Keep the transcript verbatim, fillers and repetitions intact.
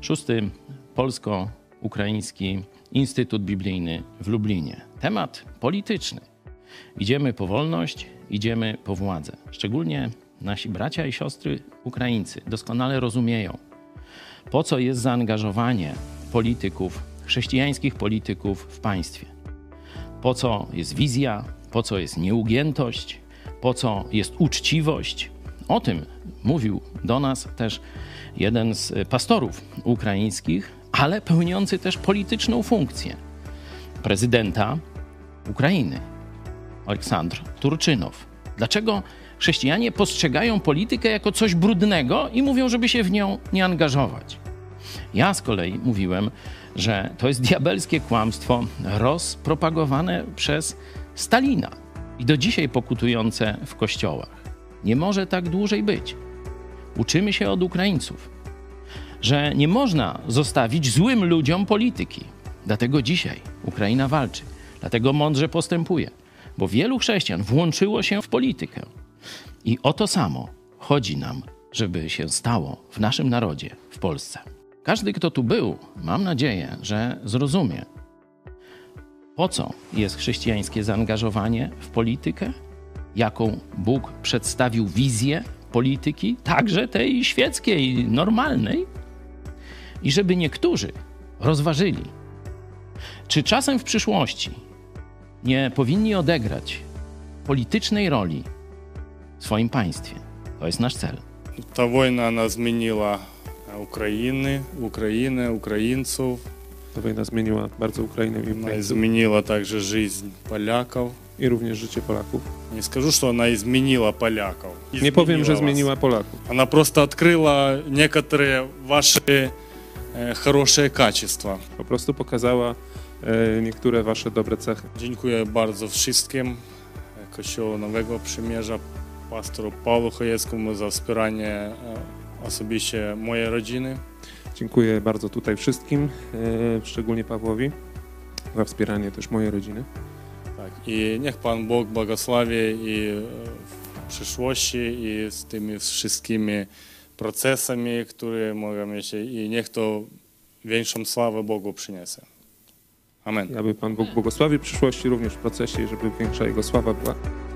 Szósty polsko-ukraiński Instytut Biblijny w Lublinie. Temat polityczny. Idziemy po wolność, idziemy po władzę. Szczególnie nasi bracia i siostry Ukraińcy doskonale rozumieją, po co jest zaangażowanie polityków, chrześcijańskich polityków w państwie. Po co jest wizja, po co jest nieugiętość, po co jest uczciwość. O tym mówił do nas też jeden z pastorów ukraińskich, ale pełniący też polityczną funkcję prezydenta Ukrainy, Ołeksandr Turczynow. Dlaczego chrześcijanie postrzegają politykę jako coś brudnego i mówią, żeby się w nią nie angażować? Ja z kolei mówiłem, że to jest diabelskie kłamstwo rozpropagowane przez Stalina i do dzisiaj pokutujące w kościołach. Nie może tak dłużej być. Uczymy się od Ukraińców, że nie można zostawić złym ludziom polityki. Dlatego dzisiaj Ukraina walczy, dlatego mądrze postępuje, bo wielu chrześcijan włączyło się w politykę. I o to samo chodzi nam, żeby się stało w naszym narodzie, w Polsce. Każdy, kto tu był, mam nadzieję, że zrozumie, po co jest chrześcijańskie zaangażowanie w politykę, jaką Bóg przedstawił wizję polityki, także tej świeckiej, normalnej, i żeby niektórzy rozważyli, czy czasem w przyszłości nie powinni odegrać politycznej roli w swoim państwie. To jest nasz cel. Ta wojna ona zmieniła Ukrainy, Ukrainę, Ukraińców. Ta wojna zmieniła bardzo Ukrainę i Ukraińców. Zmieniła także życie Polaków. I również życie Polaków. Nie skажу, że ona zmieniła Polaków. Nie zmieniła powiem, że was. zmieniła Polaków. Ona prosto odkryła niektóre wasze dobre качества. Po prostu pokazała e, niektóre wasze dobre cechy. Dziękuję bardzo wszystkim Kościołu Nowego Przymierza, pastoru Pawłu Chojewskiemu za wspieranie osobiście mojej rodziny. Dziękuję bardzo tutaj wszystkim, e, szczególnie Pawłowi, za wspieranie też mojej rodziny. I niech Pan Bóg błogosławi i w przyszłości, i z tymi wszystkimi procesami, które mogą mieć, i niech to większą sławę Bogu przyniesie. Amen. Aby Pan Bóg błogosławił w przyszłości również w procesie, żeby większa Jego sława była.